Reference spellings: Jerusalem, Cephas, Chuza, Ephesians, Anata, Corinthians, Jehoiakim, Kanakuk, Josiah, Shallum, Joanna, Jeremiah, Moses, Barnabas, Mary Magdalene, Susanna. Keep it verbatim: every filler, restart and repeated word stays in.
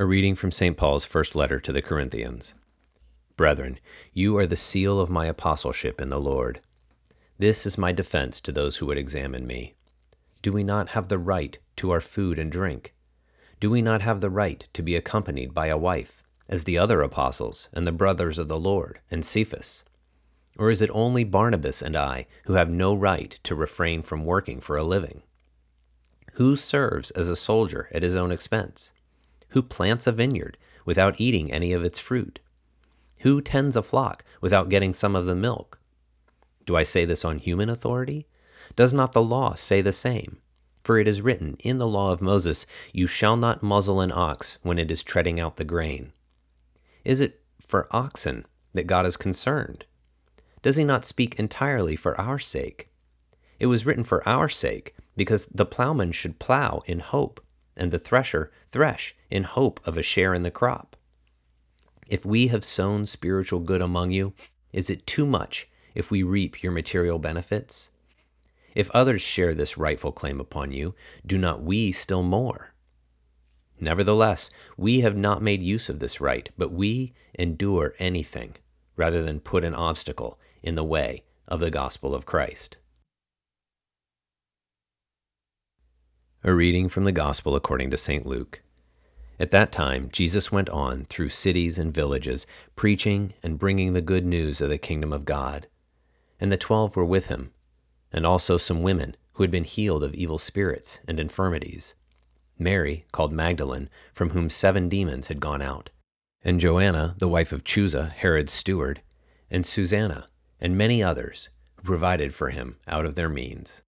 A reading from Saint Paul's first letter to the Corinthians. Brethren, you are the seal of my apostleship in the Lord. This is my defense to those who would examine me. Do we not have the right to our food and drink? Do we not have the right to be accompanied by a wife, as the other apostles and the brothers of the Lord and Cephas? Or is it only Barnabas and I who have no right to refrain from working for a living? Who serves as a soldier at his own expense? Who plants a vineyard without eating any of its fruit? Who tends a flock without getting some of the milk? Do I say this on human authority? Does not the law say the same? For it is written in the law of Moses, you shall not muzzle an ox when it is treading out the grain. Is it for oxen that God is concerned? Does he not speak entirely for our sake? It was written for our sake, because the plowman should plow in hope, and the thresher thresh in hope of a share in the crop. If we have sown spiritual good among you, is it too much if we reap your material benefits? If others share this rightful claim upon you, do not we still more? Nevertheless, we have not made use of this right, but we endure anything rather than put an obstacle in the way of the gospel of Christ. A reading from the Gospel according to Saint Luke. At that time, Jesus went on through cities and villages, preaching and bringing the good news of the kingdom of God. And the twelve were with him, and also some women who had been healed of evil spirits and infirmities. Mary, called Magdalene, from whom seven demons had gone out, and Joanna, the wife of Chuza, Herod's steward, and Susanna, and many others who provided for him out of their means.